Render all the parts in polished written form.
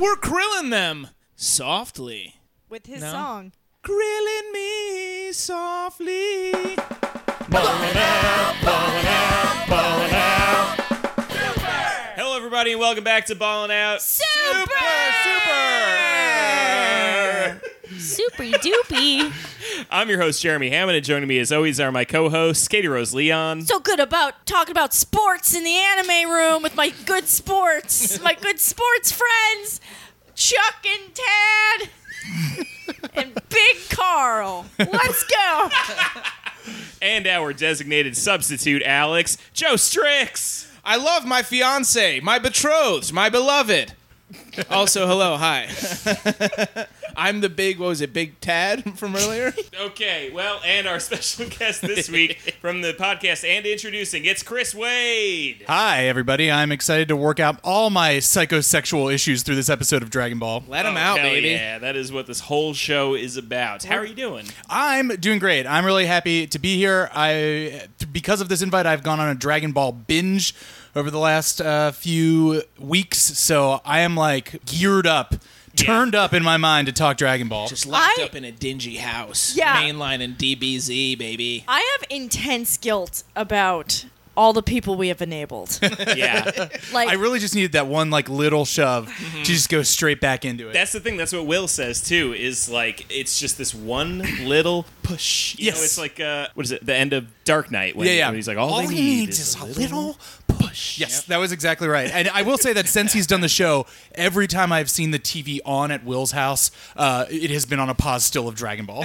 We're Krillin' them softly. With his song. Krillin' me softly. Ballin' out, ballin' out, ballin' out. Super! Hello, everybody, and welcome back to Ballin' Out. Super doopy. I'm your host, Jeremy Hammond, and joining me as always are my co-hosts, Katie Rose Leon. So good about talking about sports in the anime room with my good sports, my good sports friends, Chuck and Tad, and Big Carl. Let's go. And our designated substitute, Alex, Joe Strix. I love my fiancé, my betrothed, my beloved. Also, hello, hi. I'm the big, what was it, Big Tad from earlier? Okay, well, and our special guest this week from the podcast and introducing, it's Chris Wade. Hi, everybody. I'm excited to work out all my psychosexual issues through this episode of Dragon Ball. Let them out, baby. Yeah, that is what this whole show is about. How are you doing? I'm doing great. I'm really happy to be here. Because of this invite, I've gone on a Dragon Ball binge over the last few weeks, so I am, like, geared up, turned up in my mind to talk Dragon Ball. Just locked up in a dingy house. Yeah. Mainline and DBZ, baby. I have intense guilt about all the people we have enabled. Yeah. I really just needed that one, like, little shove to just go straight back into it. That's the thing. That's what Will says, too, is, like, it's just this one little push. You know, it's like, what is it, the end of Dark Knight. When, when he's like, all they need is a little push. Yes, that was exactly right. And I will say that since he's done the show, every time I've seen the TV on at Will's house, it has been on a pause still of Dragon Ball.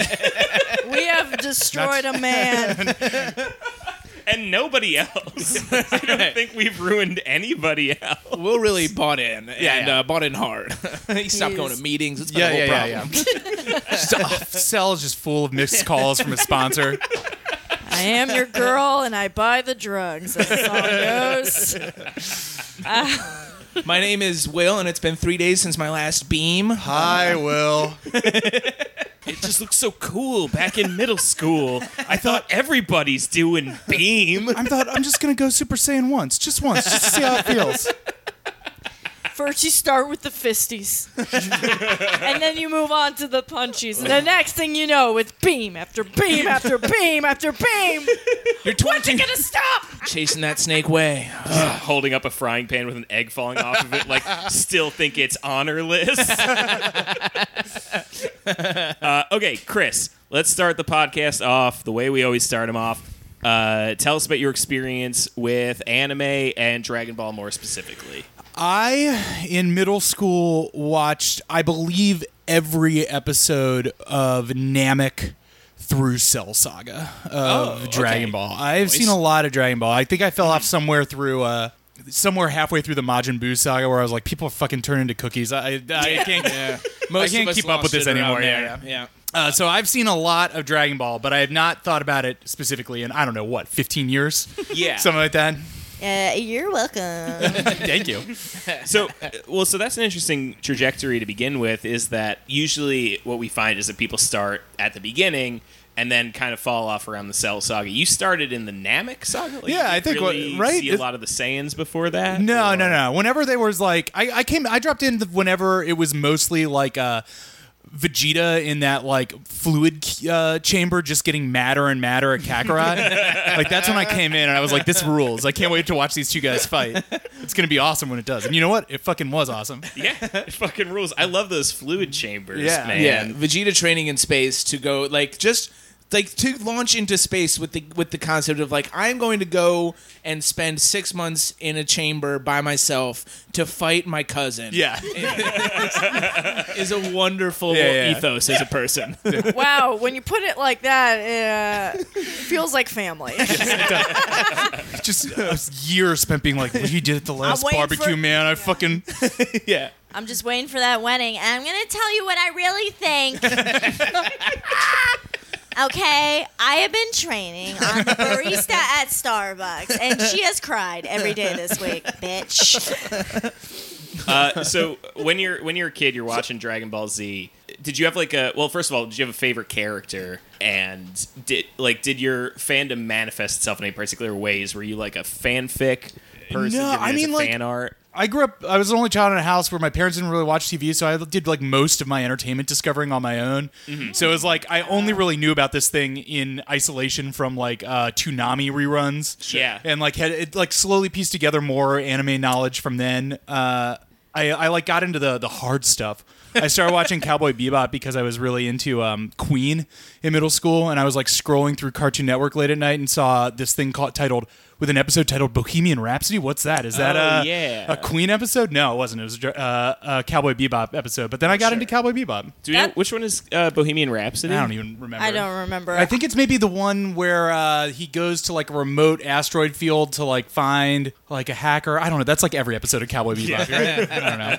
We have destroyed a man. And nobody else. I don't think we've ruined anybody else. Will really bought in, bought in hard. He stopped going to meetings. It's been a whole problem. Cell is just full of missed calls from a sponsor. I am your girl, and I buy the drugs. That's all goes. My name is Will, and it's been 3 days since my last beam. Hi, Will. It just looks so cool back in middle school. I thought everybody's doing beam. I thought I'm just going to go Super Saiyan once, just to see how it feels. First you start with the fisties, and then you move on to the punchies, and the next thing you know, it's beam after beam after beam after beam. When's it gonna stop? Chasing that snake way. Holding up a frying pan with an egg falling off of it, like, still think it's honorless. Okay, Chris, let's start the podcast off the way we always start them off. Tell us about your experience with anime and Dragon Ball more specifically. I, in middle school, watched, I believe, every episode of Namek through Cell Saga of Dragon Ball. I've seen a lot of Dragon Ball. I think I fell off somewhere through... somewhere halfway through the Majin Buu saga, where I was like, people are fucking turning into cookies. I can't keep up with this anymore. So I've seen a lot of Dragon Ball, but I have not thought about it specifically in, I don't know, what, 15 years? Yeah. Something like that. You're welcome. Thank you. So that's an interesting trajectory to begin with, is that usually what we find is that people start at the beginning and then kind of fall off around the Cell Saga. You started in the Namek Saga? Like, yeah, I think, really see a lot of the Saiyans before that? No. Whenever they was like... I dropped in whenever it was mostly like... Vegeta in that, like, fluid chamber just getting madder and madder at Kakarot. Like, that's when I came in and I was like, this rules. I can't wait to watch these two guys fight. It's going to be awesome when it does. And you know what? It fucking was awesome. Yeah, it fucking rules. I love those fluid chambers, man. Yeah, Vegeta training in space to go, like, just... like, to launch into space with the concept of, like, I'm going to go and spend 6 months in a chamber by myself to fight my cousin. Yeah. Is a wonderful ethos as a person. Wow, when you put it like that, it feels like family. Just years spent being like, well, he did at the last barbecue, man. I fucking... yeah. I'm just waiting for that wedding, and I'm going to tell you what I really think. Okay, I have been training on the barista at Starbucks, and she has cried every day this week, bitch. So when you're a kid, you're watching Dragon Ball Z. Did you have like a, well, first of all, did you have a favorite character, and did your fandom manifest itself in any particular ways? Were you like a fanfic person? No, I mean, like, fan art? I grew up, I was the only child in a house where my parents didn't really watch TV, so I did like most of my entertainment discovering on my own. Mm-hmm. So it was like, I only really knew about this thing in isolation from like Toonami reruns. Sure. Yeah. And like had it like slowly pieced together more anime knowledge from then. I like got into the hard stuff. I started watching Cowboy Bebop because I was really into Queen in middle school, and I was like scrolling through Cartoon Network late at night and saw this thing titled Bohemian Rhapsody. What's that? Is that a Queen episode? No, it wasn't. It was a Cowboy Bebop episode. But then I got into Cowboy Bebop. Do you know which one is Bohemian Rhapsody? I don't even remember. I don't remember. I think it's maybe the one where he goes to like a remote asteroid field to like find like a hacker. I don't know. That's like every episode of Cowboy Bebop, right? I don't know.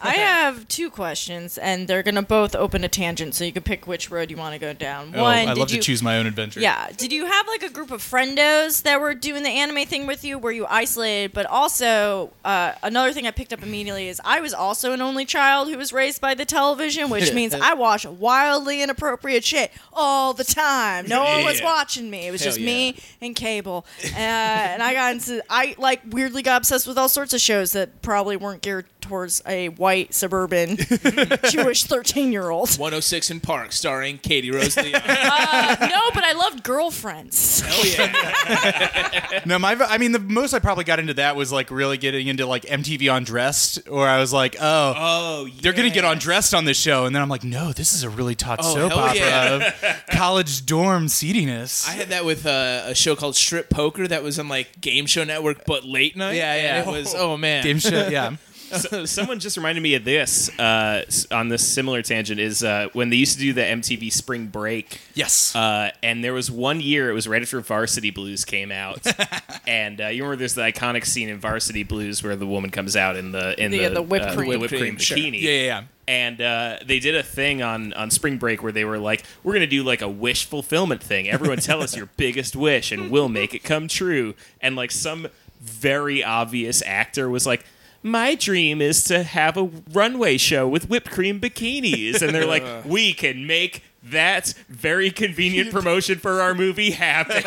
I have two questions, and they're going to both open a tangent, so you can pick which road you want to go down. One, I love to choose my own adventure. Yeah. Did you have, like, a group of friendos that were doing the anime thing with you? Were you isolated? But also, another thing I picked up immediately is I was also an only child who was raised by the television, which means I watched wildly inappropriate shit all the time. No one was watching me. It was just me and cable. And I weirdly got obsessed with all sorts of shows that probably weren't geared towards a white, suburban, Jewish 13-year-old. 106 in Park, starring Katie Rose Leon. No, but I loved Girlfriends. Hell yeah. No, the most I probably got into that was like really getting into like MTV Undressed, or I was like, they're going to get undressed on this show. And then I'm like, no, this is a really taut soap opera of college dorm seediness. I had that with a show called Strip Poker that was on like Game Show Network, but late night. Yeah, yeah. It was, oh man. Game show, yeah. So, someone just reminded me of this on this similar tangent is when they used to do the MTV Spring Break. Yes. And there was one year, it was right after Varsity Blues came out. And you remember there's the iconic scene in Varsity Blues where the woman comes out in the whipped cream bikini. Sure. Yeah. And they did a thing on Spring Break where they were like, we're going to do like a wish fulfillment thing. Everyone tell us your biggest wish and we'll make it come true. And like some very obvious actor was like, my dream is to have a runway show with whipped cream bikinis. And they're like, we can make that very convenient promotion for our movie happen.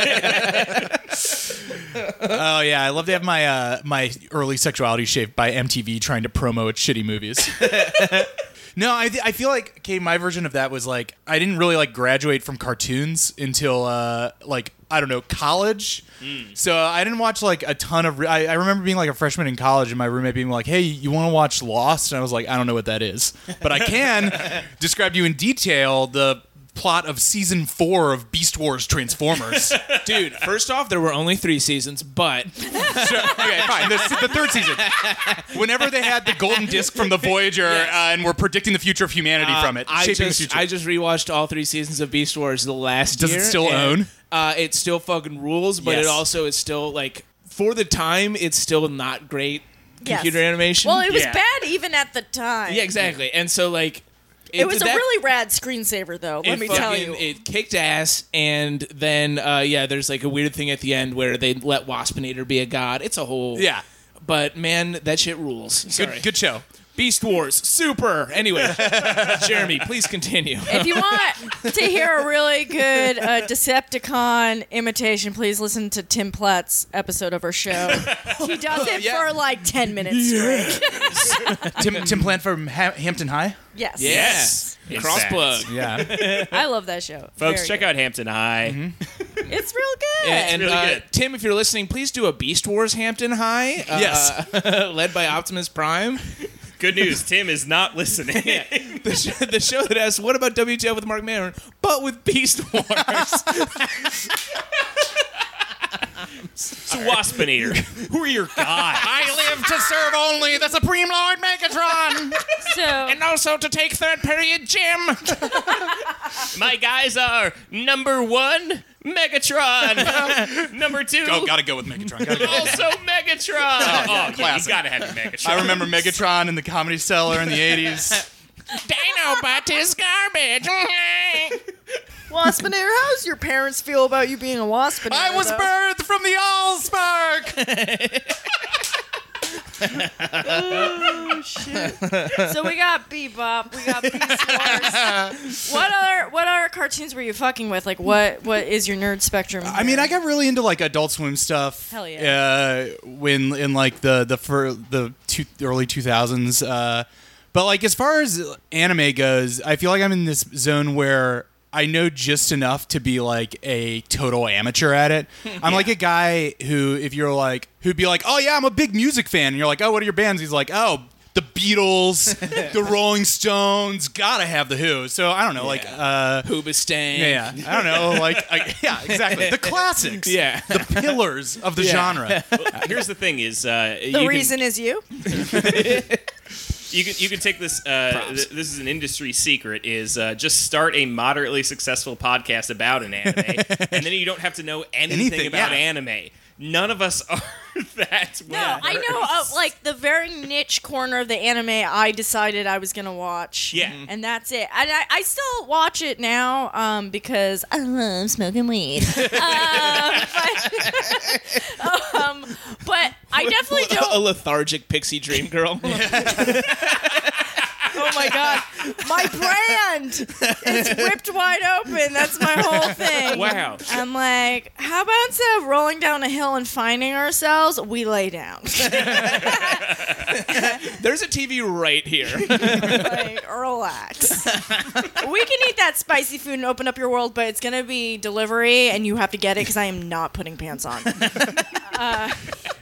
Oh, yeah. I love to have my my early sexuality shaped by MTV trying to promo its shitty movies. No, I feel like, my version of that was like, I didn't really like graduate from cartoons until like, I don't know, college. Mm. So I didn't watch like a ton of, I remember being like a freshman in college and my roommate being like, hey, you want to watch Lost? And I was like, I don't know what that is, but I can describe to you in detail the plot of season 4 of Beast Wars Transformers. Dude, first off, there were only 3 seasons, but... Okay, fine. The third season. Whenever they had the golden disc from the Voyager and were predicting the future of humanity from it. I just rewatched all 3 seasons of Beast Wars the last year. Does it still own? It still fucking rules, but it also is still, like... For the time, it's still not great computer animation. Well, it was bad even at the time. Yeah, exactly. And so, like... It was a really rad screensaver, though. Let me tell you, it kicked ass. And then, there's like a weird thing at the end where they let Waspinator be a god. It's a whole But man, that shit rules. Sorry. Good show. Beast Wars, super. Anyway, Jeremy, please continue. If you want to hear a really good Decepticon imitation, please listen to Tim Platt's episode of our show. He does it for like 10 minutes straight. Tim Platt from Hampton High? Yes. Yes. Yes. Crossplug. Yeah. I love that show. Folks, check out Hampton High. Mm-hmm. It's real good. Yeah, and really good. Tim, if you're listening, please do a Beast Wars Hampton High. Led by Optimus Prime. Good news, Tim is not listening. Yeah. The show that asks, what about WTF with Mark Maron, but with Beast Wars? So Waspinator, who are your gods? I live to serve only the Supreme Lord Megatron, and also to take third period gym. My guys are number 1, Megatron. Number 2, gotta go with Megatron. Also Megatron. Classic. You gotta have your Megatron. I remember Megatron in the Comedy Cellar in the 80s. Dinobot is garbage. Waspinator, how does your parents feel about you being a Waspinator? I was birthed from the Allspark. Oh, shit. So we got Bebop, we got Beast Wars. What other cartoons were you fucking with? Like, what is your nerd spectrum here? I mean, I got really into like Adult Swim stuff. Hell yeah. When in like the early 2000s. But like as far as anime goes, I feel like I'm in this zone where I know just enough to be like a total amateur at it. I'm like a guy who, if you're like, who'd be like, oh yeah, I'm a big music fan. And you're like, oh, what are your bands? He's like, oh, the Beatles, the Rolling Stones, gotta have the Who. So I don't know, like Hoobastank. Yeah, yeah, I don't know, like yeah, exactly, the classics. Yeah, the pillars of the genre. Well, here's the thing: is the reason is you. You can take this. This is an industry secret: is just start a moderately successful podcast about an anime, and then you don't have to know anything about anime. None of us are that well. No, I know, like, the very niche corner of the anime I decided I was going to watch. Yeah. And that's it. And I still watch it now because I love smoking weed. But I definitely don't... A lethargic pixie dream girl. Oh, my God. My brand! It's ripped wide open. That's my whole thing. Wow. I'm like, how about instead of rolling down a hill and finding ourselves, we lay down. There's a TV right here. Like, relax. We can eat that spicy food and open up your world, but it's going to be delivery, and you have to get it because I am not putting pants on.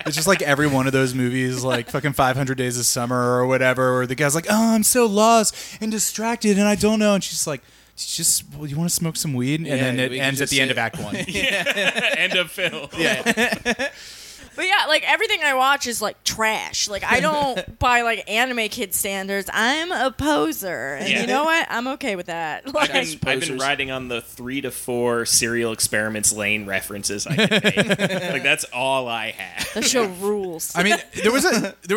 It's just like every one of those movies, like fucking 500 Days of Summer or whatever, where the guy's like, oh, I'm so lost and distracted and I don't know. And she's like, well, you want to smoke some weed? And then it ends at the end of Act 1. Yeah. End of film. Yeah. But yeah, like everything I watch is like trash. Like I don't buy like anime kid standards. I'm a poser. And you know what? I'm okay with that. Like, I've been riding on the 3 to 4 Serial Experiments Lane references I can make. Like that's all I have. That show rules. I mean, there was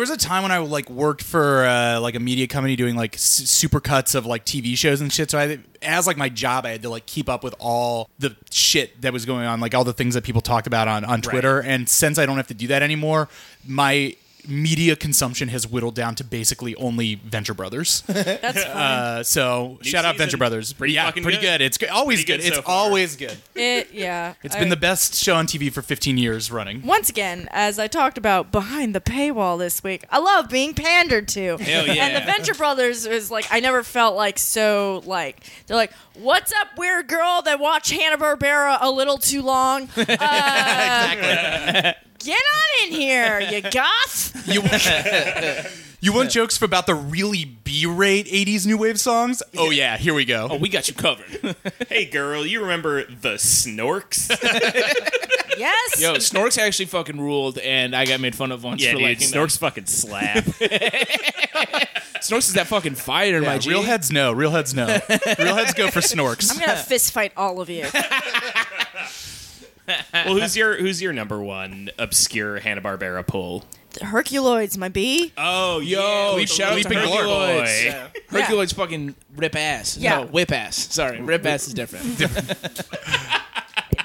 a time when I like worked for like a media company doing like supercuts of like TV shows and shit. So as like my job, I had to like keep up with all the shit that was going on, like all the things that people talked about on Twitter. Right. And since I don't have to do that anymore, my media consumption has whittled down to basically only Venture Brothers. That's fine. So new shout out Venture Brothers. Pretty good. It's always good. It's always good. It's been the best show on TV for 15 years running. Once again, as I talked about behind the paywall this week, I love being pandered to. Hell yeah. And the Venture Brothers is like, I never felt like so like, they're like, what's up, weird girl that watched Hanna-Barbera a little too long? Exactly. Get on in here, you goth! You want jokes for about the really B-rate 80s new wave songs? Oh yeah, here we go. Oh, we got you covered. Hey girl, you remember the Snorks? Yes. Yo, Snorks actually fucking ruled, and I got made fun of once for dude, liking Snorks fucking slap. Snorks is that fucking fire, my G. Real heads no. Real heads go for Snorks. I'm gonna fist fight all of you. Well, who's your number one obscure Hanna-Barbera pull? The Herculoids, my B. Oh, yo. Shout out to Herculoids. Yeah. Herculoids fucking rip ass. Yeah. No, whip ass. Sorry, rip ass is different.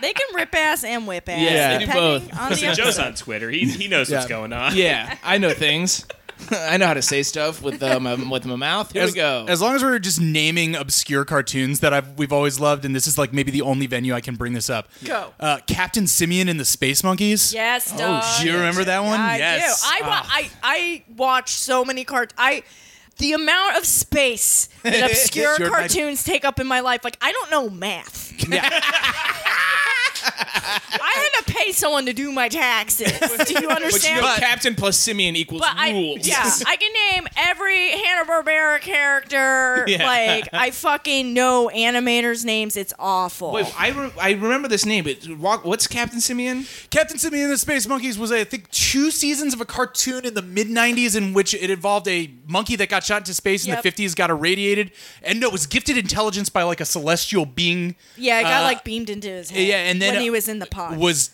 They can rip ass and whip ass. Yeah, they do both. Listen, Joe's on Twitter. He knows what's going on. Yeah, I know things. I know how to say stuff with my mouth. Here we go. As long as we're just naming obscure cartoons that we've always loved, and this is like maybe the only venue I can bring this up. Go. Captain Simian and the Space Monkeys. Yes, dog. Oh, do you remember that one? Yes. I do. I watch so many cartoons. The amount of space that obscure cartoons take up in my life, like I don't know math. Yeah. I had to pay someone to do my taxes. Do you understand? But Captain plus Simian equals rules. I can name every Hanna-Barbera character. Yeah. Like, I fucking know animators' names. It's awful. Wait, I remember this name, but what's Captain Simian? Captain Simian and the Space Monkeys was, I think, 2 seasons of a cartoon in the mid-90s in which it involved a monkey that got shot into space in the 50s, got irradiated, and no, it was gifted intelligence by, like, a celestial being. Yeah, it got, beamed into his head. Yeah, and then... When he was in the pod. Was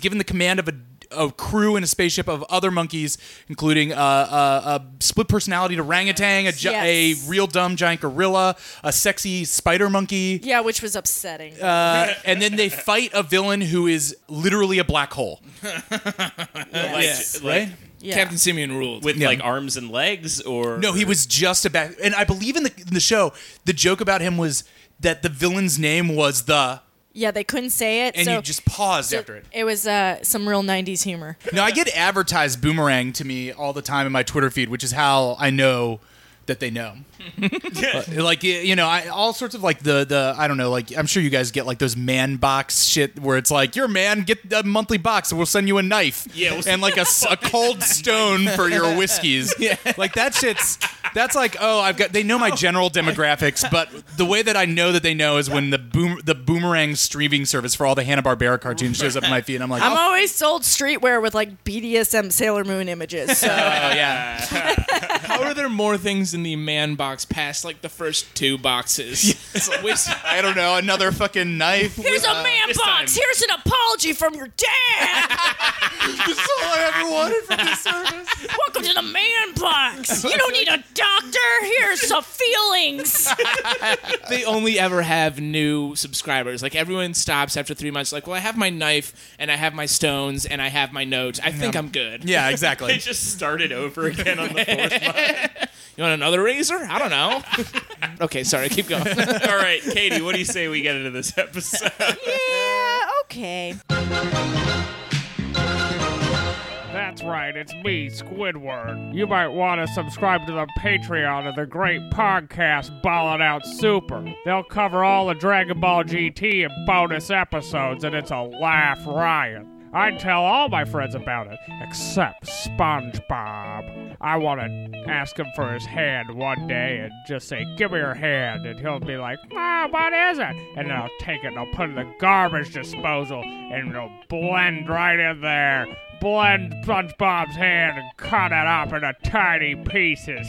given the command of a crew in a spaceship of other monkeys, including a split personality orangutan, a real dumb giant gorilla, a sexy spider monkey. Yeah, which was upsetting. And then they fight a villain who is literally a black hole. Yes. Like, right? Yeah. Captain Simian ruled. With, like, arms and legs, or... No, he was just a back... And I believe in the show, the joke about him was that the villain's name was the... Yeah, they couldn't say it. And so you just paused after it. It was some real 90s humor. No, I get advertised Boomerang to me all the time in my Twitter feed, which is how I know that they know. Like, you know, all sorts of, like, the I don't know, like, I'm sure you guys get, like, those man box shit where it's like, your man, get a monthly box and we'll send you a knife. Yeah, and, like, a cold stone for your whiskeys. Yeah. Like, that shit's... That's like, oh, I've got. They know my general demographics, but the way that I know that they know is when the Boomerang streaming service for all the Hanna-Barbera cartoons shows up in my feed. And I'm like, I'm always sold streetwear with like BDSM Sailor Moon images. So. Oh yeah. How are there more things in the man box past like the first two boxes? I don't know. Another fucking knife. Here's a man box. Here's an apology from your dad. That's all I ever wanted from this service. Welcome to the man box. You don't need a doctor, here's some feelings. They only ever have new subscribers. Like, everyone stops after 3 months. Like, well, I have my knife, and I have my stones, and I have my notes. I think I'm good. Yeah, exactly. They just started over again on the fourth month. You want another razor? I don't know. Okay, sorry, keep going. All right, Katie, what do you say we get into this episode? Yeah, okay. That's right, it's me, Squidward. You might want to subscribe to the Patreon of the great podcast Ballin' Out Super. They'll cover all the Dragon Ball GT and bonus episodes, and it's a laugh riot. I'd tell all my friends about it, except SpongeBob. I want to ask him for his hand one day and just say, give me your hand, and he'll be like, Mom, what is it? And then I'll take it and I'll put it in the garbage disposal, and it'll blend right in there. Blend SpongeBob's hand and cut it up into tiny pieces.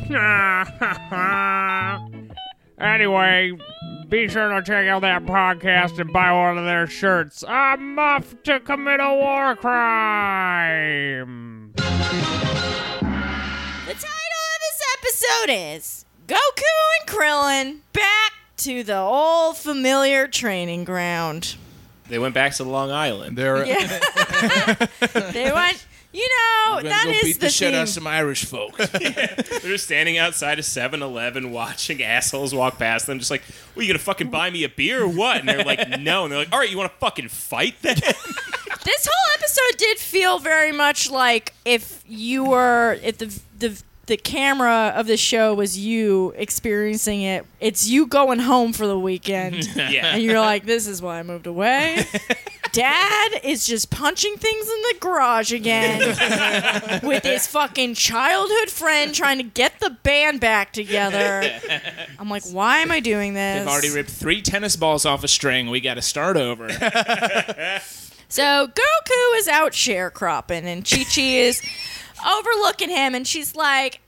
Anyway, be sure to check out that podcast and buy one of their shirts. I'm off to commit a war crime. The title of this episode is Goku and Krillin Back to the Old Familiar Training Ground. They went back to Long Island. They went, you know, we're that go is beat the shit out of some Irish folk. They're just standing outside a 7-Eleven watching assholes walk past them, just like, well, you gonna fucking buy me a beer or what? And they're like, no. And they're like, all right, you want to fucking fight then? This whole episode did feel very much like if you were, if the camera of the show was you experiencing it. It's you going home for the weekend. Yeah. And you're like, this is why I moved away. Dad is just punching things in the garage again with his fucking childhood friend trying to get the band back together. I'm like, why am I doing this? They've already ripped 3 tennis balls off a string. We got to start over. So Goku is out sharecropping and Chi-Chi is... overlooking him, and she's like,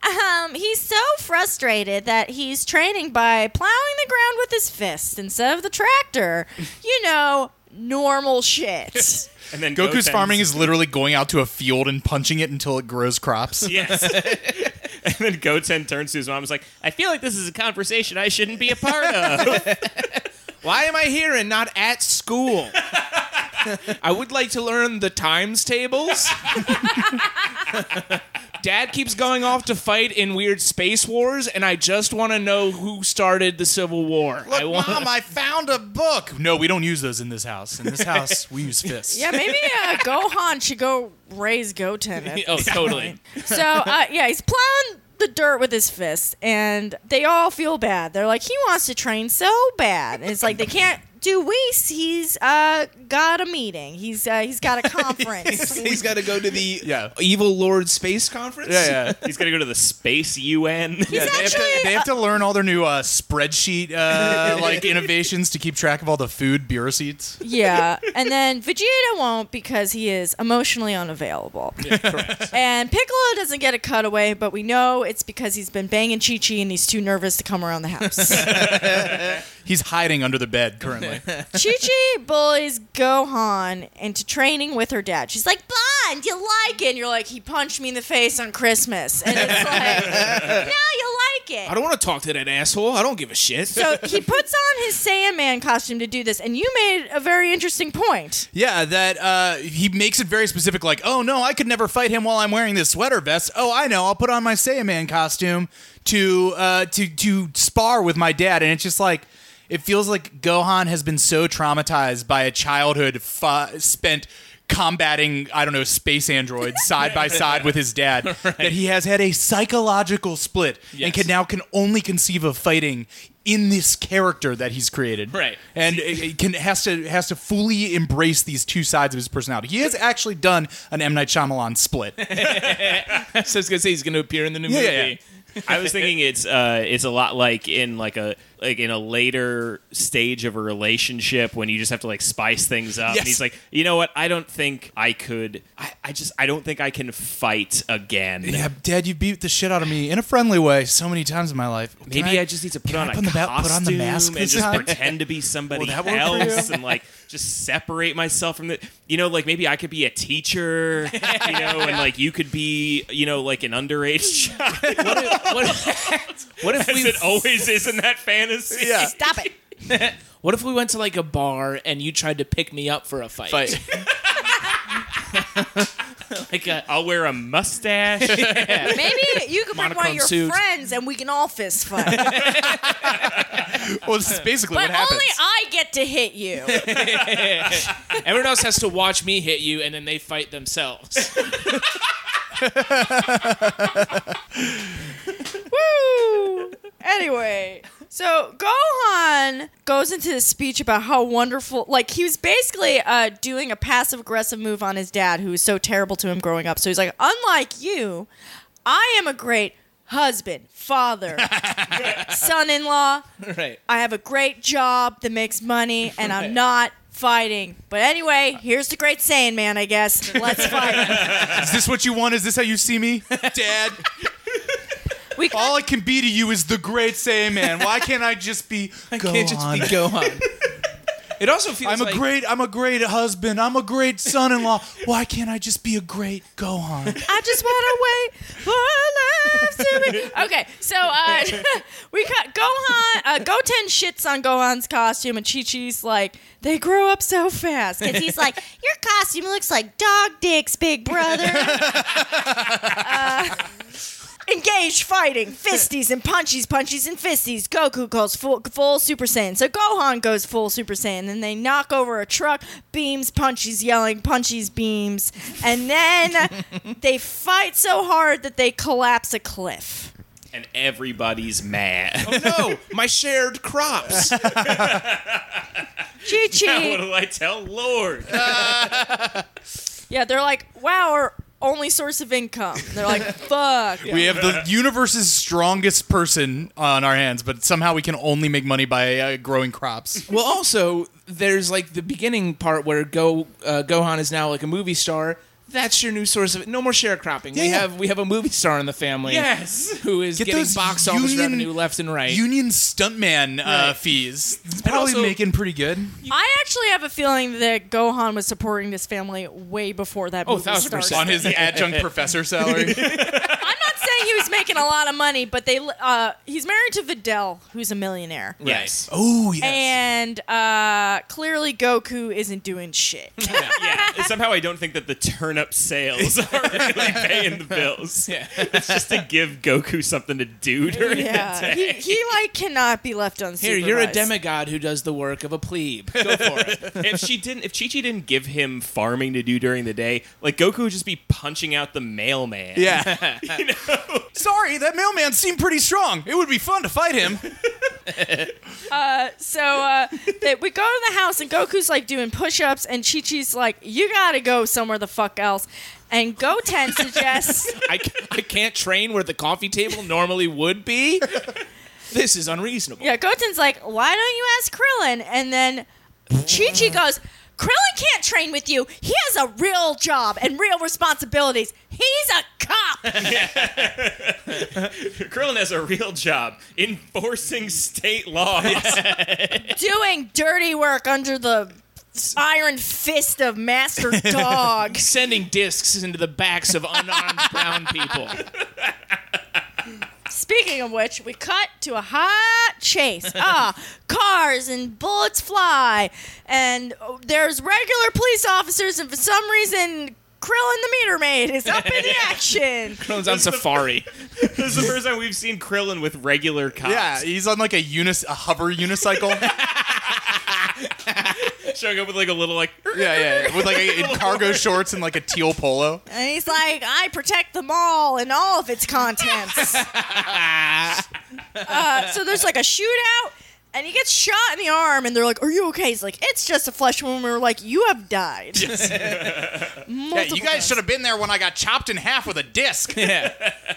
he's so frustrated that he's training by plowing the ground with his fist instead of the tractor. You know, normal shit. And then Goku's farming is literally going out to a field and punching it until it grows crops. Yes. And then Goten turns to his mom and is like, I feel like this is a conversation I shouldn't be a part of. Why am I here and not at school? I would like to learn the times tables. Dad keeps going off to fight in weird space wars, and I just want to know who started the Civil War. Look, Mom, I found a book. No, we don't use those in this house. In this house, we use fists. Yeah, maybe Gohan should go raise Goten. Oh, totally. So, he's plowing the dirt with his fist, and they all feel bad. They're like, he wants to train so bad. And it's like, they can't. Dewey's, he's got a meeting. He's got a conference. He's got to go to the Evil Lord Space Conference? Yeah. He's got to go to the Space UN. They have to learn all their new spreadsheet like innovations to keep track of all the food beer receipts. Yeah, and then Vegeta won't because he is emotionally unavailable. Yeah, correct. And Piccolo doesn't get a cutaway, but we know it's because he's been banging Chi-Chi and he's too nervous to come around the house. He's hiding under the bed currently. Chi-Chi bullies Gohan into training with her dad. She's like, Blonde, you like it? And you're like, he punched me in the face on Christmas. And it's like, no, you like like it. I don't want to talk to that asshole. I don't give a shit. So he puts on his Saiyan Man costume to do this, and you made a very interesting point. Yeah, that he makes it very specific, like, oh, no, I could never fight him while I'm wearing this sweater vest. Oh, I know. I'll put on my Saiyan Man costume to spar with my dad, and it's just like, it feels like Gohan has been so traumatized by a childhood spent combating, I don't know, space androids side by side with his dad, right, that he has had a psychological split, yes, and can now only conceive of fighting in this character that he's created, right? And it has to fully embrace these two sides of his personality. He has actually done an M. Night Shyamalan split. So I was gonna say he's gonna appear in the new movie. Yeah. I was thinking it's a lot like in in a later stage of a relationship when you just have to spice things up. Yes. And he's like, you know what? I don't think I could. I don't think I can fight again. Yeah, Dad, you beat the shit out of me in a friendly way so many times in my life. Maybe I just need to put on the mask and just pretend to be somebody else and just separate myself from the, maybe I could be a teacher, and you could be, an underage child. What if we, it always is in that fantasy. Yeah. Stop it. What if we went to a bar and you tried to pick me up for a fight? I'll wear a mustache. Yeah. Maybe you could bring one of your friends and we can all fist fight. Well, this is basically what happens. But only I get to hit you. Everyone else has to watch me hit you, and then they fight themselves. Woo! Anyway, so Gohan goes into this speech about how wonderful, he was basically doing a passive-aggressive move on his dad, who was so terrible to him growing up. So he's like, unlike you, I am a great husband, father, son-in-law. Right. I have a great job that makes money, and I'm not fighting. But anyway, here's the great Saiyan Man, I guess. Let's fight. Is this what you want? Is this how you see me, Dad? All I can be to you is the great Saiyan Man. Why can't I just be Gohan? I can't just be Gohan. It also feels I'm a great husband. I'm a great son-in-law. Why can't I just be a great Gohan? I just want to wait for love to be... Okay, so we got Gohan. Goten shits on Gohan's costume, and Chi-Chi's like, they grow up so fast. Because he's like, your costume looks like dog dicks, big brother. Engage fighting, fisties and punchies, punchies and fisties. Goku goes full Super Saiyan. So Gohan goes full Super Saiyan. And they knock over a truck, beams, punchies yelling, punchies, beams. And then they fight so hard that they collapse a cliff. And everybody's mad. Oh no, my shared crops. Chi-Chi. Now what do I tell Lord? Yeah, they're like, wow, or... only source of income. They're like, fuck. We have the universe's strongest person on our hands, but somehow we can only make money by growing crops. Well, also, there's the beginning part where Gohan is now a movie star. That's your new source of it. No more sharecropping. Yeah. We have a movie star in the family. Yes, who is getting box office revenue left and right. Union stuntman fees. It's probably making pretty good. I actually have a feeling that Gohan was supporting this family way before that movie started. 1,000% on his adjunct professor salary. I'm not saying he was making a lot of money, but they he's married to Videl, who's a millionaire. Right. Yes. Oh yes. And clearly Goku isn't doing shit. Yeah. Somehow I don't think that the turn up sales are really paying the bills. Yeah. It's just to give Goku something to do during the day. He cannot be left unsupervised. Here, you're a demigod who does the work of a plebe. Go for it. If Chi-Chi didn't give him farming to do during the day, Goku would just be punching out the mailman. Yeah. Sorry, that mailman seemed pretty strong. It would be fun to fight him. We go to the house and Goku's doing push-ups and Chi-Chi's you gotta go somewhere the fuck else. And Goten suggests... I can't train where the coffee table normally would be? This is unreasonable. Yeah, Goten's why don't you ask Krillin? And then Chi-Chi goes... Krillin can't train with you. He has a real job and real responsibilities. He's a cop. Krillin has a real job enforcing state laws. Doing dirty work under the iron fist of Master Dog. Sending discs into the backs of unarmed brown people. Speaking of which, we cut to a hot chase. Cars and bullets fly. And there's regular police officers, and for some reason, Krillin the Meter Maid is up in the action. Krillin's on safari. This is the first time we've seen Krillin with regular cops. Yeah, he's on like a hover unicycle. Showing up with like a little like... Yeah. With like in cargo shorts and like a teal polo. And he's like, I protect the mall and all of its contents. So there's like a shootout. And he gets shot in the arm, and they're like, are you okay? He's like, it's just a flesh wound. We're like, you have died. Yes. Yeah, you guys should have been there when I got chopped in half with a disc. Yeah.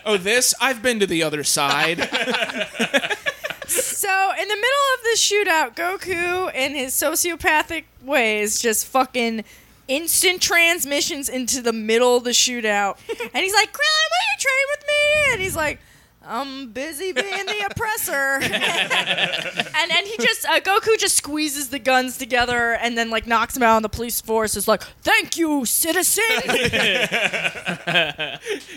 Oh, this? I've been to the other side. So, in the middle of the shootout, Goku, in his sociopathic ways, just fucking instant transmissions into the middle of the shootout. And he's like, Krillin, will you train with me? And he's like... I'm busy being the oppressor. And then he just, Goku just squeezes the guns together and then, like, knocks him out on the police force. It's like, thank you, citizen.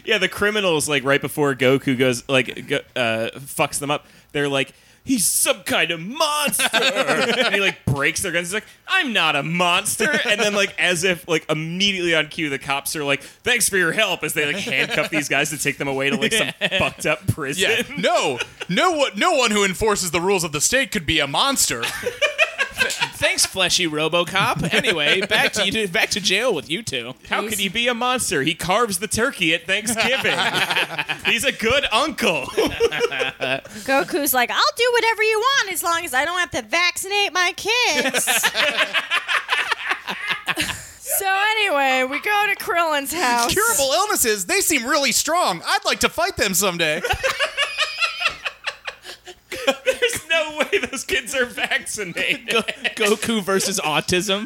Yeah, the criminals, like, right before Goku goes, like, fucks them up, they're like, he's some kind of monster. And he, like, breaks their guns. He's like, I'm not a monster. And then, like, as if, like, immediately on cue, the cops are like, thanks for your help, as they, like, handcuff these guys to take them away to, like, some fucked up prison. Yeah. No one who enforces the rules of the state could be a monster. Thanks, fleshy RoboCop. Anyway, back to jail with you two. How could he be a monster? He carves the turkey at Thanksgiving. He's a good uncle. Goku's like, I'll do whatever you want as long as I don't have to vaccinate my kids. So anyway, we go to Krillin's house. Curable illnesses, they seem really strong. I'd like to fight them someday. There's no way those kids are vaccinated. Goku versus autism.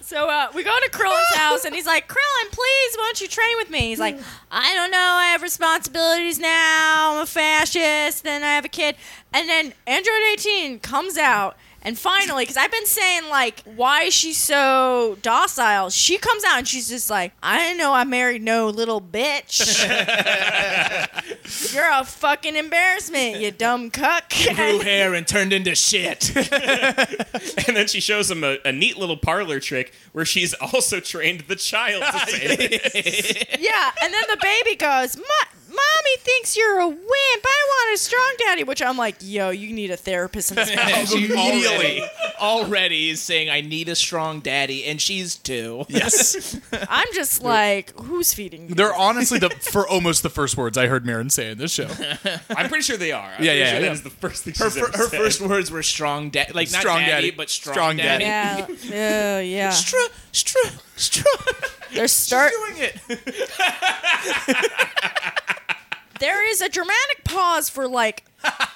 So we go to Krillin's house, and he's like, Krillin, please, won't you train with me? He's like, I don't know. I have responsibilities now. I'm a fascist. Then I have a kid. And then Android 18 comes out. And finally, because I've been saying, like, why is she so docile? She comes out and she's just like, I didn't know I married no little bitch. You're a fucking embarrassment, you dumb cuck. She grew hair and turned into shit. And then she shows him a neat little parlor trick where she's also trained the child to say this. Yeah, and then the baby goes, Mommy thinks you're a wimp. I want a strong daddy. Which I'm like, yo, you need a therapist in this house. She already is saying, I need a strong daddy, and she's two. Yes. I'm just like, who's feeding you? They're honestly for almost the first words I heard Maren say in this show. I'm pretty sure they are. That is the first thing she's ever said. Her first words were strong daddy. Like, not strong daddy, but strong daddy. Yeah. Yeah. They're doing it. There is a dramatic pause for, like,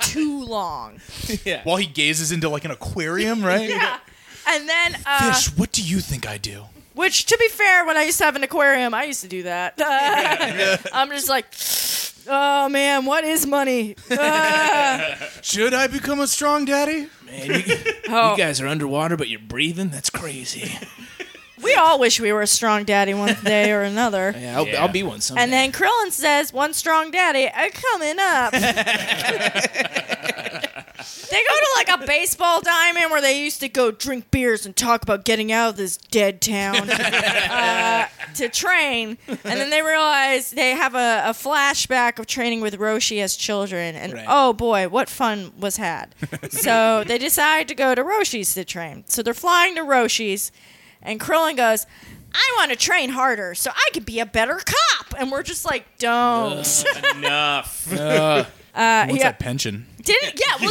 too long. Yeah. While he gazes into, like, an aquarium, right? Yeah. And then... Fish, what do you think I do? Which, to be fair, when I used to have an aquarium, I used to do that. I'm just like, oh, man, what is money? Should I become a strong daddy? Man, you guys are underwater, but you're breathing? That's crazy. We all wish we were a strong daddy one day or another. Yeah, I'll be one someday. And then Krillin says, one strong daddy, coming up. They go to like a baseball diamond where they used to go drink beers and talk about getting out of this dead town to train. And then they realize they have a flashback of training with Roshi as children. And Oh boy, what fun was had. So they decide to go to Roshi's to train. So they're flying to Roshi's. And Krillin goes, I want to train harder so I can be a better cop. And we're just like, don't. Enough. What's that pension? Didn't he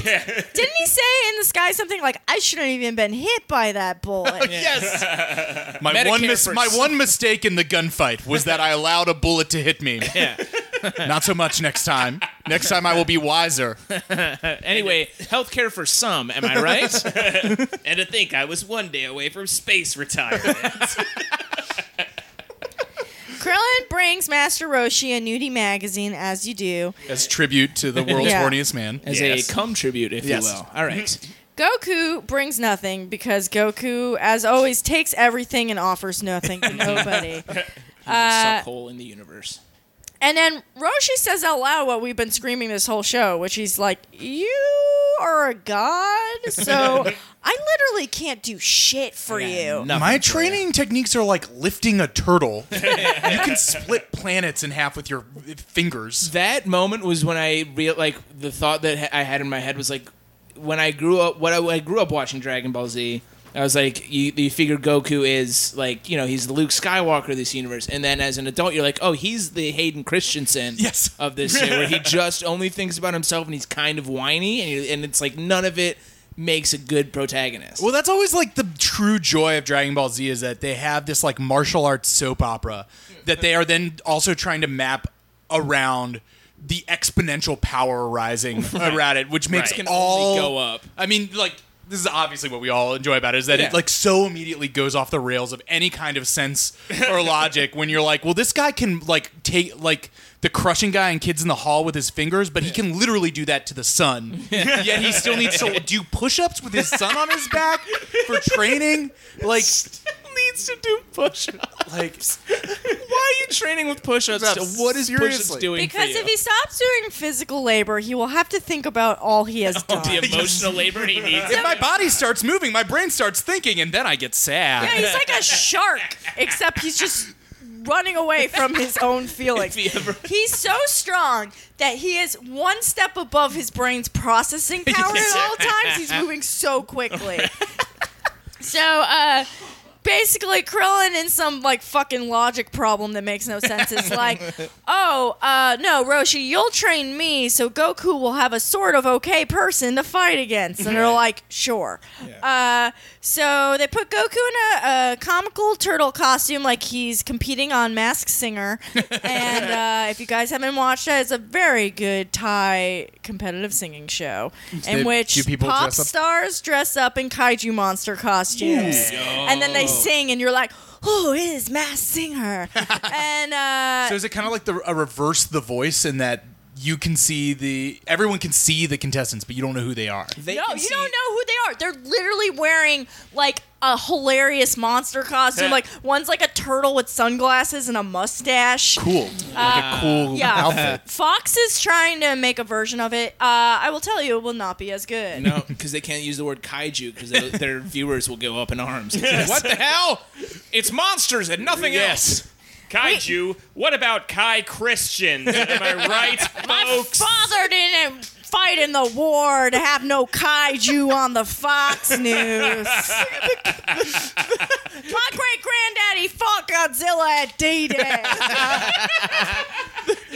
say in the sky something like, I shouldn't have even been hit by that bullet? Oh, yes. My one mistake in the gunfight was that I allowed a bullet to hit me. Yeah. Not so much next time. Next time I will be wiser. Anyway, healthcare for some, am I right? And to think I was one day away from space retirement. Krillin brings Master Roshi a nudie magazine, as you do. As tribute to the world's horniest man. As a cum tribute, if you will. All right. Goku brings nothing because Goku, as always, takes everything and offers nothing to nobody. He's a suckhole in the universe. And then Roshi says out loud what we've been screaming this whole show, which he's like, you are a god, so I literally can't do shit for you. My training techniques are like lifting a turtle. You can split planets in half with your fingers. That moment was when I the thought that I had in my head was like, when I grew up, I grew up watching Dragon Ball Z, I was like, you figure Goku is like, you know, he's the Luke Skywalker of this universe. And then as an adult, you're like, oh, he's the Hayden Christensen of this shit, where he just only thinks about himself and he's kind of whiny. And it's like none of it makes a good protagonist. Well, that's always like the true joy of Dragon Ball Z, is that they have this like martial arts soap opera that they are then also trying to map around the exponential power rising around it, which makes it all go up. I mean, like, this is obviously what we all enjoy about it, is that it like so immediately goes off the rails of any kind of sense or logic when you're like, well, this guy can like take like the crushing guy and Kids in the Hall with his fingers, but he can literally do that to the sun. Yet he still needs to do push-ups with his son on his back for training. Like, still needs to do push-ups. Like, why are you training with push-ups? What is push-ups doing? Because if he stops doing physical labor, he will have to think about all he has done. The emotional labor he needs. If my body starts moving, my brain starts thinking, and then I get sad. Yeah, he's like a shark, except he's just running away from his own feelings. He's so strong that he is one step above his brain's processing power at all times. He's moving so quickly. So, basically, Krillin in some, like, fucking logic problem that makes no sense is like, no, Roshi, you'll train me so Goku will have a sort of okay person to fight against. And they're like, sure. Yeah. So they put Goku in a comical turtle costume like he's competing on Masked Singer. And if you guys haven't watched it, it's a very good Thai competitive singing show in which pop stars dress up in kaiju monster costumes. Yeah. And then they sing, and you're like, oh, it is Masked Singer. And so is it kind of like a reverse The Voice in that you can see everyone can see the contestants, but you don't know who they are. You don't know who they are. They're literally wearing like a hilarious monster costume. Like one's like a turtle with sunglasses and a mustache. Cool, like a cool outfit. Fox is trying to make a version of it. I will tell you, it will not be as good. No, because they can't use the word kaiju because their viewers will go up in arms. Yes. What the hell? It's monsters and nothing else. Kaiju. Wait. What about Kai Christians? Am I right, folks? My father didn't fight in the war to have no kaiju on the Fox News. My great-granddaddy fought Godzilla at D-Day.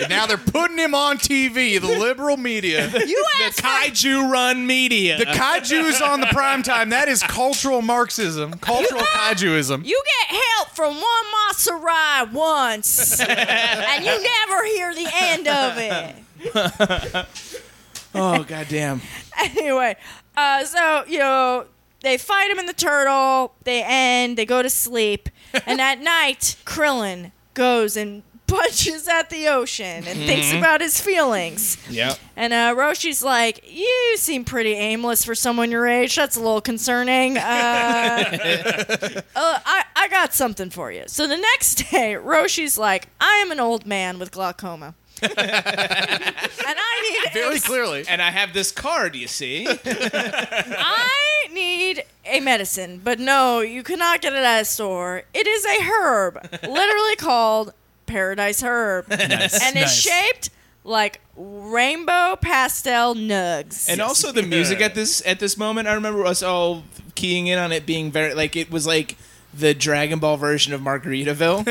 Now they're putting him on TV, the liberal media. The kaiju-run media. The kaiju's on the primetime. That is cultural Marxism, cultural kaijuism. You get help from one Maserai once, and you never hear the end of it. Oh, goddamn. Anyway, so, you know, they fight him in the turtle, they end, they go to sleep, and at night, Krillin goes and punches at the ocean and thinks about his feelings. Yep. And Roshi's like, you seem pretty aimless for someone your age. That's a little concerning. I got something for you. So the next day, Roshi's like, I am an old man with glaucoma. And I need very clearly, and I have this card, you see. I need a medicine, but no, you cannot get it at a store. It is a herb, literally called Paradise Herb, is shaped like rainbow pastel nugs. And also the music at this moment, I remember us all keying in on it being very like it was like the Dragon Ball version of Margaritaville.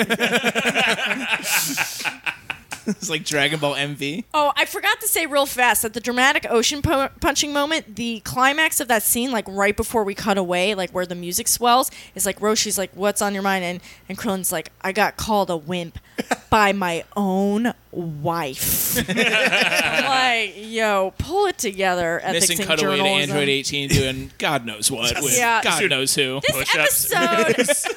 It's like Dragon Ball MV. Oh, I forgot to say real fast that the dramatic ocean punching moment, the climax of that scene, like right before we cut away, like where the music swells, is like Roshi's like, what's on your mind? And Krillin's like, I got called a wimp by my own wife. I'm like, yo, pull it together. Missing cutaway to Android 18 doing God knows what with God knows who. This episode...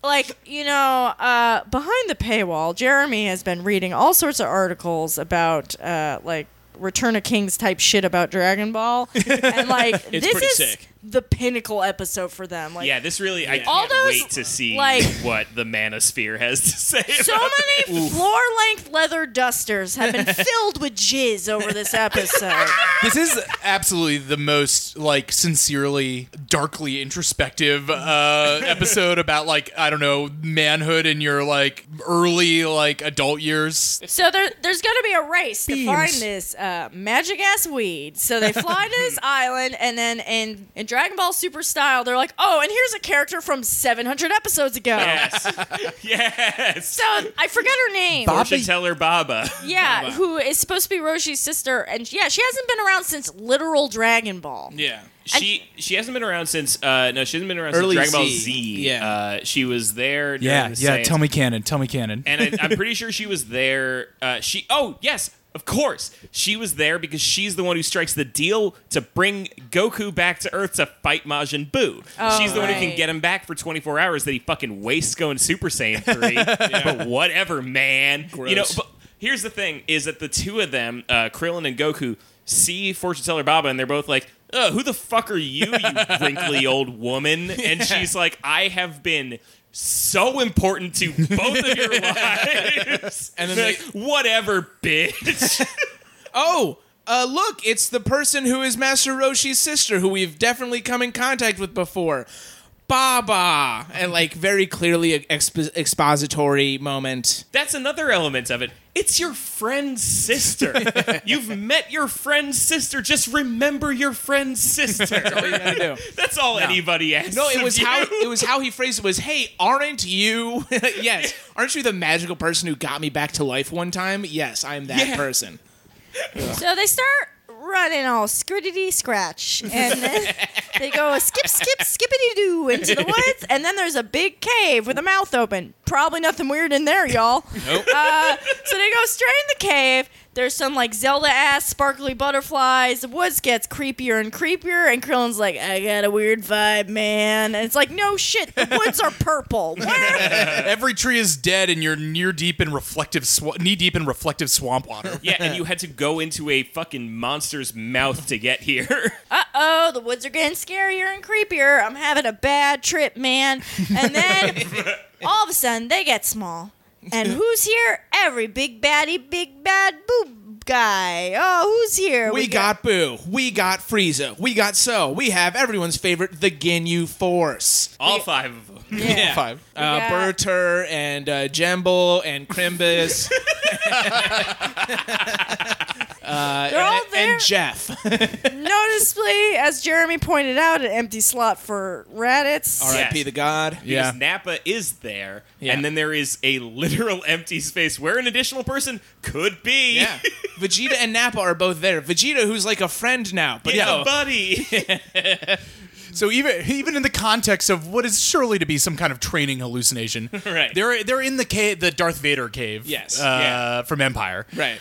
Like, you know, behind the paywall, Jeremy has been reading all sorts of articles about, like, Return of Kings type shit about Dragon Ball. And, like, it's this is sick. the pinnacle episode for them. Like, yeah, this really, I can't wait to see what the Manosphere has to say. So many floor-length leather dusters have been filled with jizz over this episode. This is absolutely the most, like, sincerely, darkly introspective episode about, like, I don't know, manhood in your, like, early, like, adult years. So there's going to be a race to find this magic-ass weed. So they fly to this island, and then in Dragon Ball Super style, they're like, oh, and here's a character from 700 episodes ago. Yes. So I forget her name. Fortune teller Baba. Yeah, Baba. Who is supposed to be Roshi's sister. And yeah, she hasn't been around since literal Dragon Ball. Yeah. She hasn't been around since since Dragon Ball Z. Yeah. She was there during the Saiyans. Tell me canon. And I'm pretty sure she was there of course, she was there because she's the one who strikes the deal to bring Goku back to Earth to fight Majin Buu. Oh, she's the one who can get him back for 24 hours that he fucking wastes going Super Saiyan 3. But whatever, man. Gross. You know, but here's the thing, is that the two of them, Krillin and Goku, see Fortune Teller Baba, and they're both like, oh, who the fuck are you wrinkly old woman? And she's like, I have been so important to both of your lives. And then they're like, whatever, bitch. Look, it's the person who is Master Roshi's sister, who we've definitely come in contact with before. Baba. And, like, very clearly an expository moment. That's another element of it. It's your friend's sister. You've met your friend's sister. Just remember your friend's sister. That's all you gotta do. That's all anybody asks. No, it was how he phrased it was, hey, aren't you? Yes. Aren't you the magical person who got me back to life one time? Yes, I'm that person. So they start running all scrittity scratch. And then they go skip, skip, skippity-doo into the woods. And then there's a big cave with a mouth open. Probably nothing weird in there, y'all. Nope. So they go straight in the cave. There's some, like, Zelda-ass sparkly butterflies. The woods gets creepier and creepier. And Krillin's like, I got a weird vibe, man. And it's like, no shit. The woods are purple. Every tree is dead, and you're knee-deep in reflective swamp water. Yeah, and you had to go into a fucking monster's mouth to get here. Uh-oh, the woods are getting scarier and creepier. I'm having a bad trip, man. And then all of a sudden, they get small. And who's here? Every big bad Boo guy. Oh, who's here? We got Boo. We got Frieza. We got So. We have everyone's favorite, the Ginyu Force. All five of them. Yeah. All five. Berter and Jemble and Krimbus. They're all there. And Jeff. Noticeably, as Jeremy pointed out, an empty slot for Raditz. R.I.P. the God. Because Nappa is there, and then there is a literal empty space where an additional person could be. Yeah. Vegeta and Nappa are both there. Vegeta, who's like a friend now. But a buddy. So even in the context of what is surely to be some kind of training hallucination, right? They're in the cave, the Darth Vader cave, from Empire, right?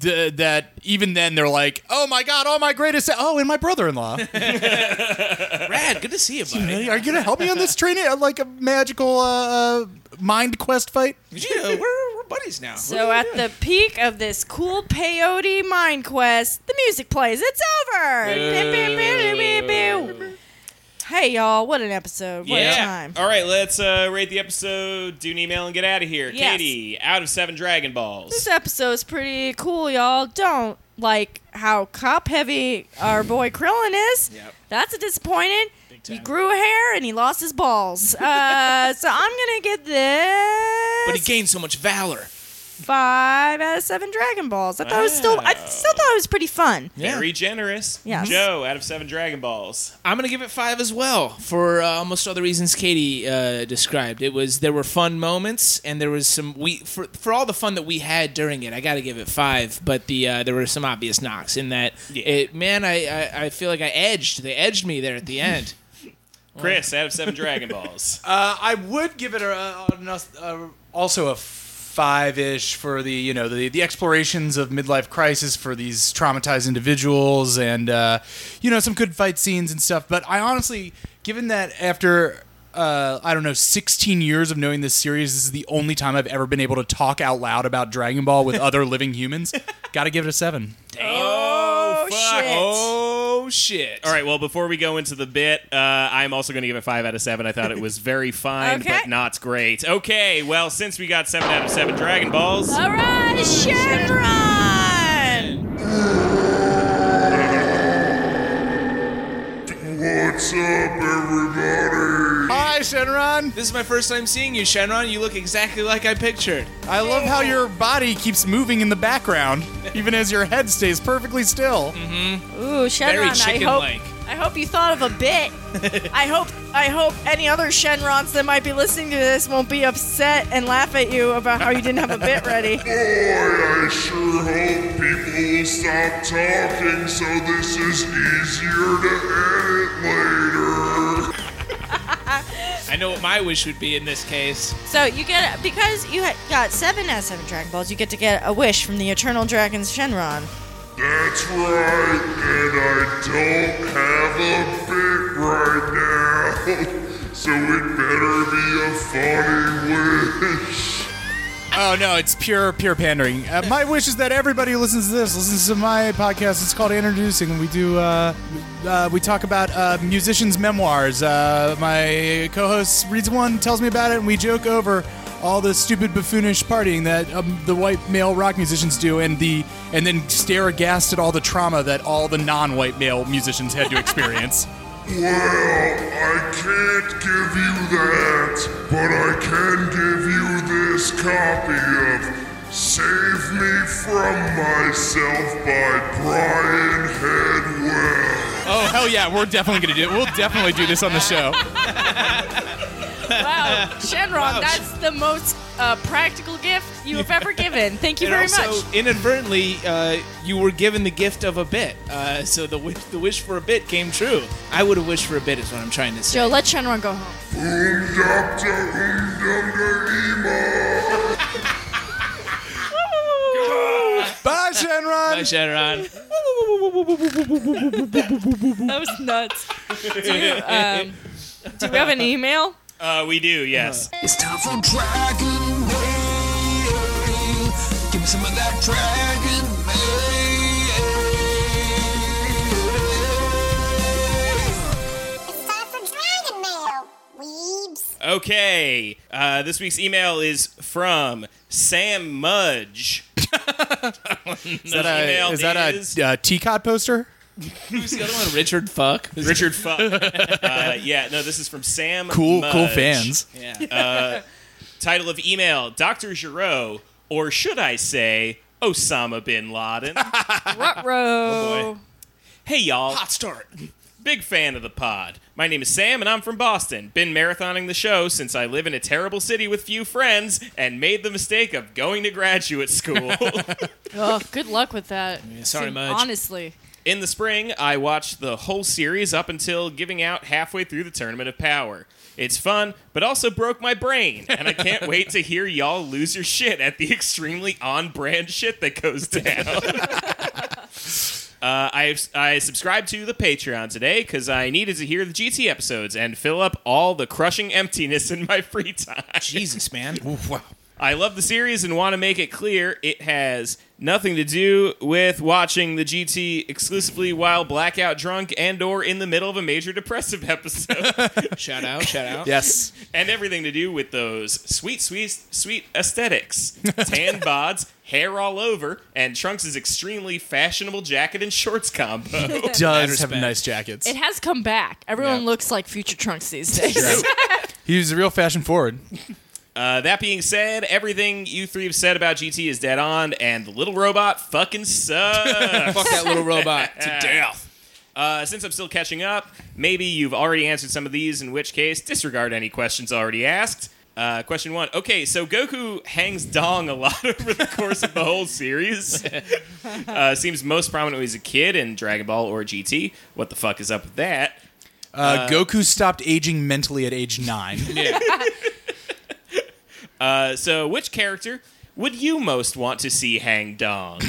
That even then they're like, oh my god, oh my greatest, and my brother-in-law, Rad, good to see you, buddy. Are you gonna help me on this training, like a magical mind quest fight? Yeah, we're buddies now. So at the peak of this cool peyote mind quest, the music plays. It's over. Hey, y'all, what an episode. What a time. All right, let's rate the episode, do an email, and get out of here. Yes. Katie, out of 7 Dragon Balls. This episode's pretty cool, y'all. Don't like how cop-heavy our boy Krillin is. Yep. That's a disappointing. He grew a hair and he lost his balls. So I'm going to get this. But he gained so much valor. 5 out of 7 Dragon Balls. I thought it was I still thought it was pretty fun. Yeah. Very generous. Yes. Joe, out of 7 Dragon Balls. I'm gonna give it 5 as well for almost all the reasons Katie described. It was there were fun moments and there was some for all the fun that we had during it. I gotta give it 5, but there were some obvious knocks in that. Yeah. I feel like I edged. They edged me there at the end. Chris, out of 7 Dragon Balls. I would give it also a 5-ish for the the explorations of midlife crisis for these traumatized individuals and some good fight scenes and stuff. But I honestly, given that after 16 years of knowing this series, this is the only time I've ever been able to talk out loud about Dragon Ball with other living humans. Gotta give it a 7. Damn. Oh, shit. shit. All right, well, before we go into the bit, I'm also going to give it 5 out of 7. I thought it was very fine, okay, but not great. Okay, well, since we got 7 out of 7 Dragon Balls... All right, Chevron! What's up, everybody? Hi, Shenron. This is my first time seeing you, Shenron. You look exactly like I pictured. I love how your body keeps moving in the background, even as your head stays perfectly still. Mm-hmm. Ooh, Shenron, I hope you thought of a bit. I hope any other Shenrons that might be listening to this won't be upset and laugh at you about how you didn't have a bit ready. Boy, I sure hope people will stop talking so this is easier to edit later. I know what my wish would be in this case. So you get, because you got 7 out of 7 Dragon Balls, you get to get a wish from the Eternal Dragon's Shenron. That's right, and I don't have a bit right now, so it better be a funny wish. Oh, no, it's pure pandering. My wish is that everybody who listens to this listens to my podcast. It's called Introducing, and we do, we talk about musicians' memoirs. My co-host reads one, tells me about it, and we joke over all the stupid buffoonish partying that the white male rock musicians do, and then stare aghast at all the trauma that all the non-white male musicians had to experience. Well, I can't give you that, but I can give you this copy of Save Me From Myself by Brian Headwell. Oh, hell yeah, we're definitely going to do it. We'll definitely do this on the show. Wow, Shenron, that's the most practical gift you have ever given. Thank you very much. So inadvertently, you were given the gift of a bit. So the wish for a bit came true. I would have wished for a bit, is what I'm trying to say. Joe, let Shenron go home. Bye, Shenron. Bye, Shenron. That was nuts. Do we have an email? We do, yes. It's time for Dragon Mail. Give me some of that Dragon Mail. It's time for Dragon Mail, weebs. Okay, this week's email is from Sam Mudge. Is that a teacot poster? Who's the other one? Richard Fuck. Yeah, no, this is from Sam Mudge. Cool fans. Yeah. Title of email, Dr. Giraud, or should I say, Osama bin Laden. Ruh-roh. Oh, hey, y'all. Hot start. Big fan of the pod. My name is Sam, and I'm from Boston. Been marathoning the show since I live in a terrible city with few friends and made the mistake of going to graduate school. Oh, good luck with that. Yeah, sorry, Mudge. Honestly. In the spring, I watched the whole series up until giving out halfway through the Tournament of Power. It's fun, but also broke my brain, and I can't wait to hear y'all lose your shit at the extremely on-brand shit that goes down. I subscribed to the Patreon today because I needed to hear the GT episodes and fill up all the crushing emptiness in my free time. Jesus, man. Ooh, wow. I love the series and want to make it clear it has nothing to do with watching the GT exclusively while blackout drunk and or in the middle of a major depressive episode. Shout out. Yes. And everything to do with those sweet aesthetics. Tan bods, hair all over, and Trunks' extremely fashionable jacket and shorts combo. It does have nice jackets. It has come back. Everyone looks like future Trunks these days. He's real fashion forward. That being said, everything you three have said about GT is dead on, and the little robot fucking sucks. Fuck that little robot to death. Since I'm still catching up, maybe you've already answered some of these, in which case, disregard any questions already asked. Question 1. Okay, so Goku hangs dong a lot over the course of the whole series. Seems most prominent when he's a kid in Dragon Ball or GT. What the fuck is up with that? Goku stopped aging mentally at age 9. Yeah. So, which character would you most want to see hang dong,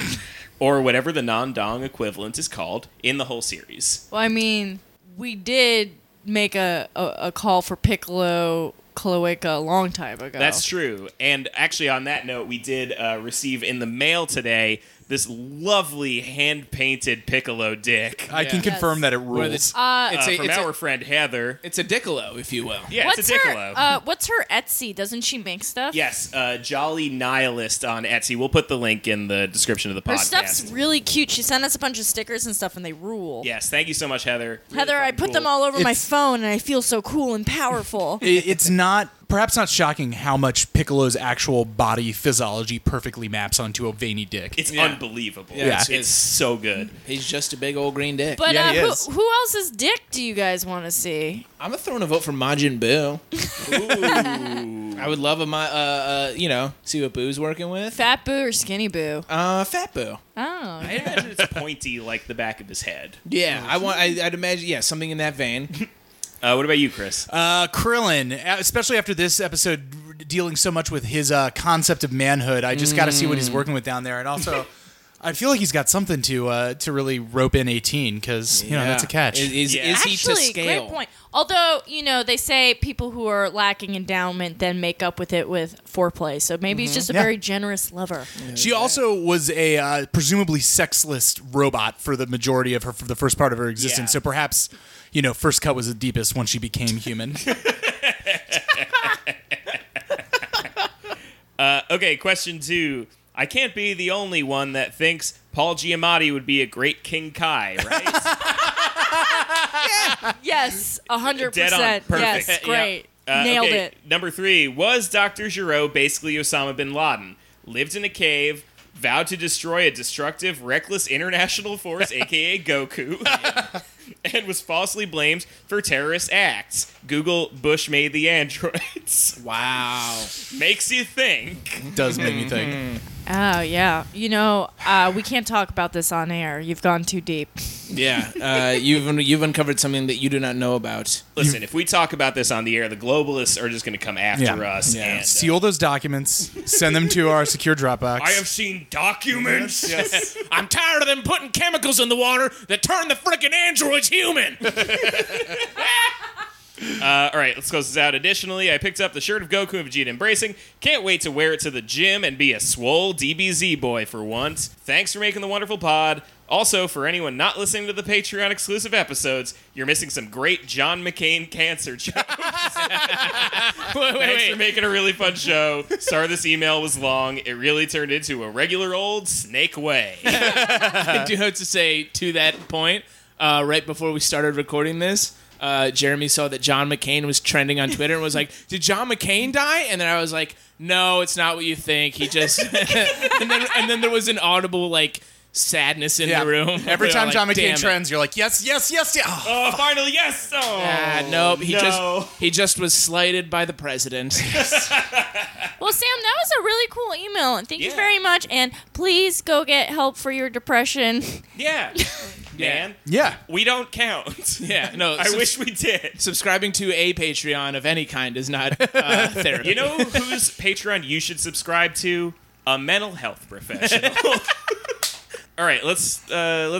or whatever the non-dong equivalent is called, in the whole series? Well, I mean, we did make a call for Piccolo Cloaca a long time ago. That's true. And actually, on that note, we did receive in the mail today this lovely hand-painted Piccolo dick. Yeah. I can confirm that it rules. From our friend Heather. It's a Diccolo, if you will. Yeah, it's a Diccolo. What's her Etsy? Doesn't she make stuff? Yes, Jolly Nihilist on Etsy. We'll put the link in the description of the podcast. Her stuff's really cute. She sent us a bunch of stickers and stuff, and they rule. Yes, thank you so much, Heather. Really I put them all over my phone, and I feel so cool and powerful. It's not... Perhaps not shocking how much Piccolo's actual body physiology perfectly maps onto a veiny dick. It's unbelievable. Yeah. It's so good. He's just a big old green dick. But who else's dick do you guys want to see? I'm throwing a vote for Majin Buu. Ooh. I would love a see what Boo's working with. Fat Boo or Skinny Boo? Fat Boo. Oh. I imagine it's pointy like the back of his head. Yeah, I'd imagine something in that vein. What about you, Chris? Krillin, especially after this episode dealing so much with his concept of manhood, I just got to see what he's working with down there. And also, I feel like he's got something to really rope in 18 because, that's a catch. Is he to scale? Actually, great point. Although, they say people who are lacking endowment then make up with it with foreplay. So maybe he's just a very generous lover. Yeah, she also was a presumably sexless robot for the majority of her, for the first part of her existence. Yeah. So perhaps... first cut was the deepest once she became human. Okay, question 2. I can't be the only one that thinks Paul Giamatti would be a great King Kai, right? Yeah. Yes, 100%. Dead on. Perfect. Yes, great. Nailed it. Number 3, was Dr. Gero basically Osama bin Laden? Lived in a cave... Vowed to destroy a destructive, reckless international force, a.k.a. Goku, and was falsely blamed for terrorist acts. Google Bush made the androids. Wow. Makes you think. Does make me think. Oh, yeah. We can't talk about this on air. You've gone too deep. Yeah. You've uncovered something that you do not know about. Listen, if we talk about this on the air, the globalists are just going to come after us. Yeah. And, seal those documents. Send them to our secure Dropbox. I have seen documents. Yes. I'm tired of them putting chemicals in the water that turn the frickin' androids human. All right, let's close this out. Additionally, I picked up the shirt of Goku and Vegeta embracing. Can't wait to wear it to the gym and be a swole DBZ boy for once. Thanks for making the wonderful pod. Also, for anyone not listening to the Patreon exclusive episodes, you're missing some great John McCain cancer jokes. Thanks for making a really fun show. Sorry this email was long. It really turned into a regular old snake way. I do have to say, to that point, right before we started recording this, Jeremy saw that John McCain was trending on Twitter and was like, did John McCain die? And then I was like, no, it's not what you think. He just... and then there was an audible, sadness in the room. Every time John McCain trends, you're like, yes, yes, yes, yes. Oh, finally, yes. Oh, nope. He just was slighted by the president. Yes. Well, Sam, that was a really cool email, and thank you very much. And please go get help for your depression. Yeah, man. Yeah, we don't count. Yeah, no. I wish we did. Subscribing to a Patreon of any kind is not therapy. You know whose Patreon you should subscribe to? A mental health professional. All right, let's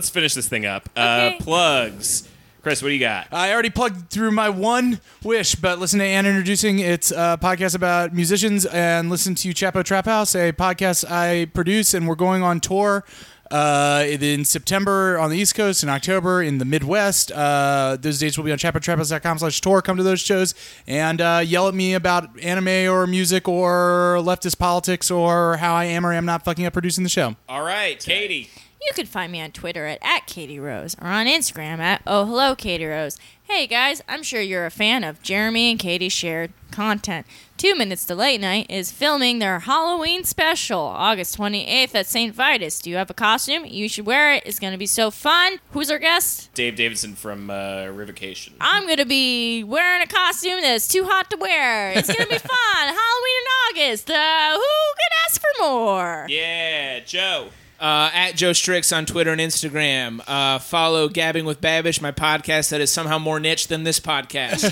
finish this thing up. Okay. Plugs. Chris, what do you got? I already plugged through my one wish, but listen to Ann Introducing. It's a podcast about musicians, and listen to Chapo Trap House, a podcast I produce, and we're going on tour in September on the East Coast, in October in the Midwest. Those dates will be on chapotraphouse.com/tour. Come to those shows and yell at me about anime or music or leftist politics or how I am or am not fucking up producing the show. All right, Katie. You can find me on Twitter at Katie Rose or on Instagram at Oh Hello Katie Rose. Hey guys, I'm sure you're a fan of Jeremy and Katie's shared content. 2 Minutes to Late Night is filming their Halloween special August 28th at St. Vitus. Do you have a costume? You should wear it. It's going to be so fun. Who's our guest? Dave Davidson from Revocation. I'm going to be wearing a costume that's too hot to wear. It's going to be fun. Halloween in August. Who could ask for more? Yeah, Joe. At Joe Strix on Twitter and Instagram. Follow Gabbing with Babish, my podcast that is somehow more niche than this podcast.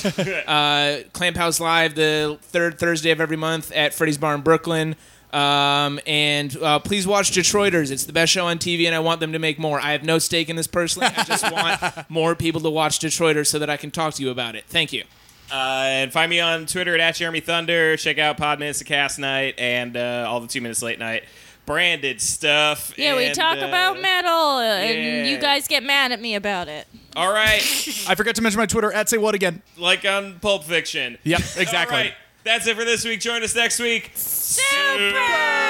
Clamp House Live, the third Thursday of every month at Freddy's Bar in Brooklyn. And please watch Detroiters. It's the best show on TV, and I want them to make more. I have no stake in this personally. I just want more people to watch Detroiters so that I can talk to you about it. Thank you. And find me on Twitter at Jeremy Thunder. Check out Pod Minutes to Cast Night and all the 2 Minutes Late Night branded stuff. Yeah, and, we talk about metal, and you guys get mad at me about it. All right. I forgot to mention my Twitter, @saywhat again. Like on Pulp Fiction. Yep, exactly. All right. That's it for this week. Join us next week. Super!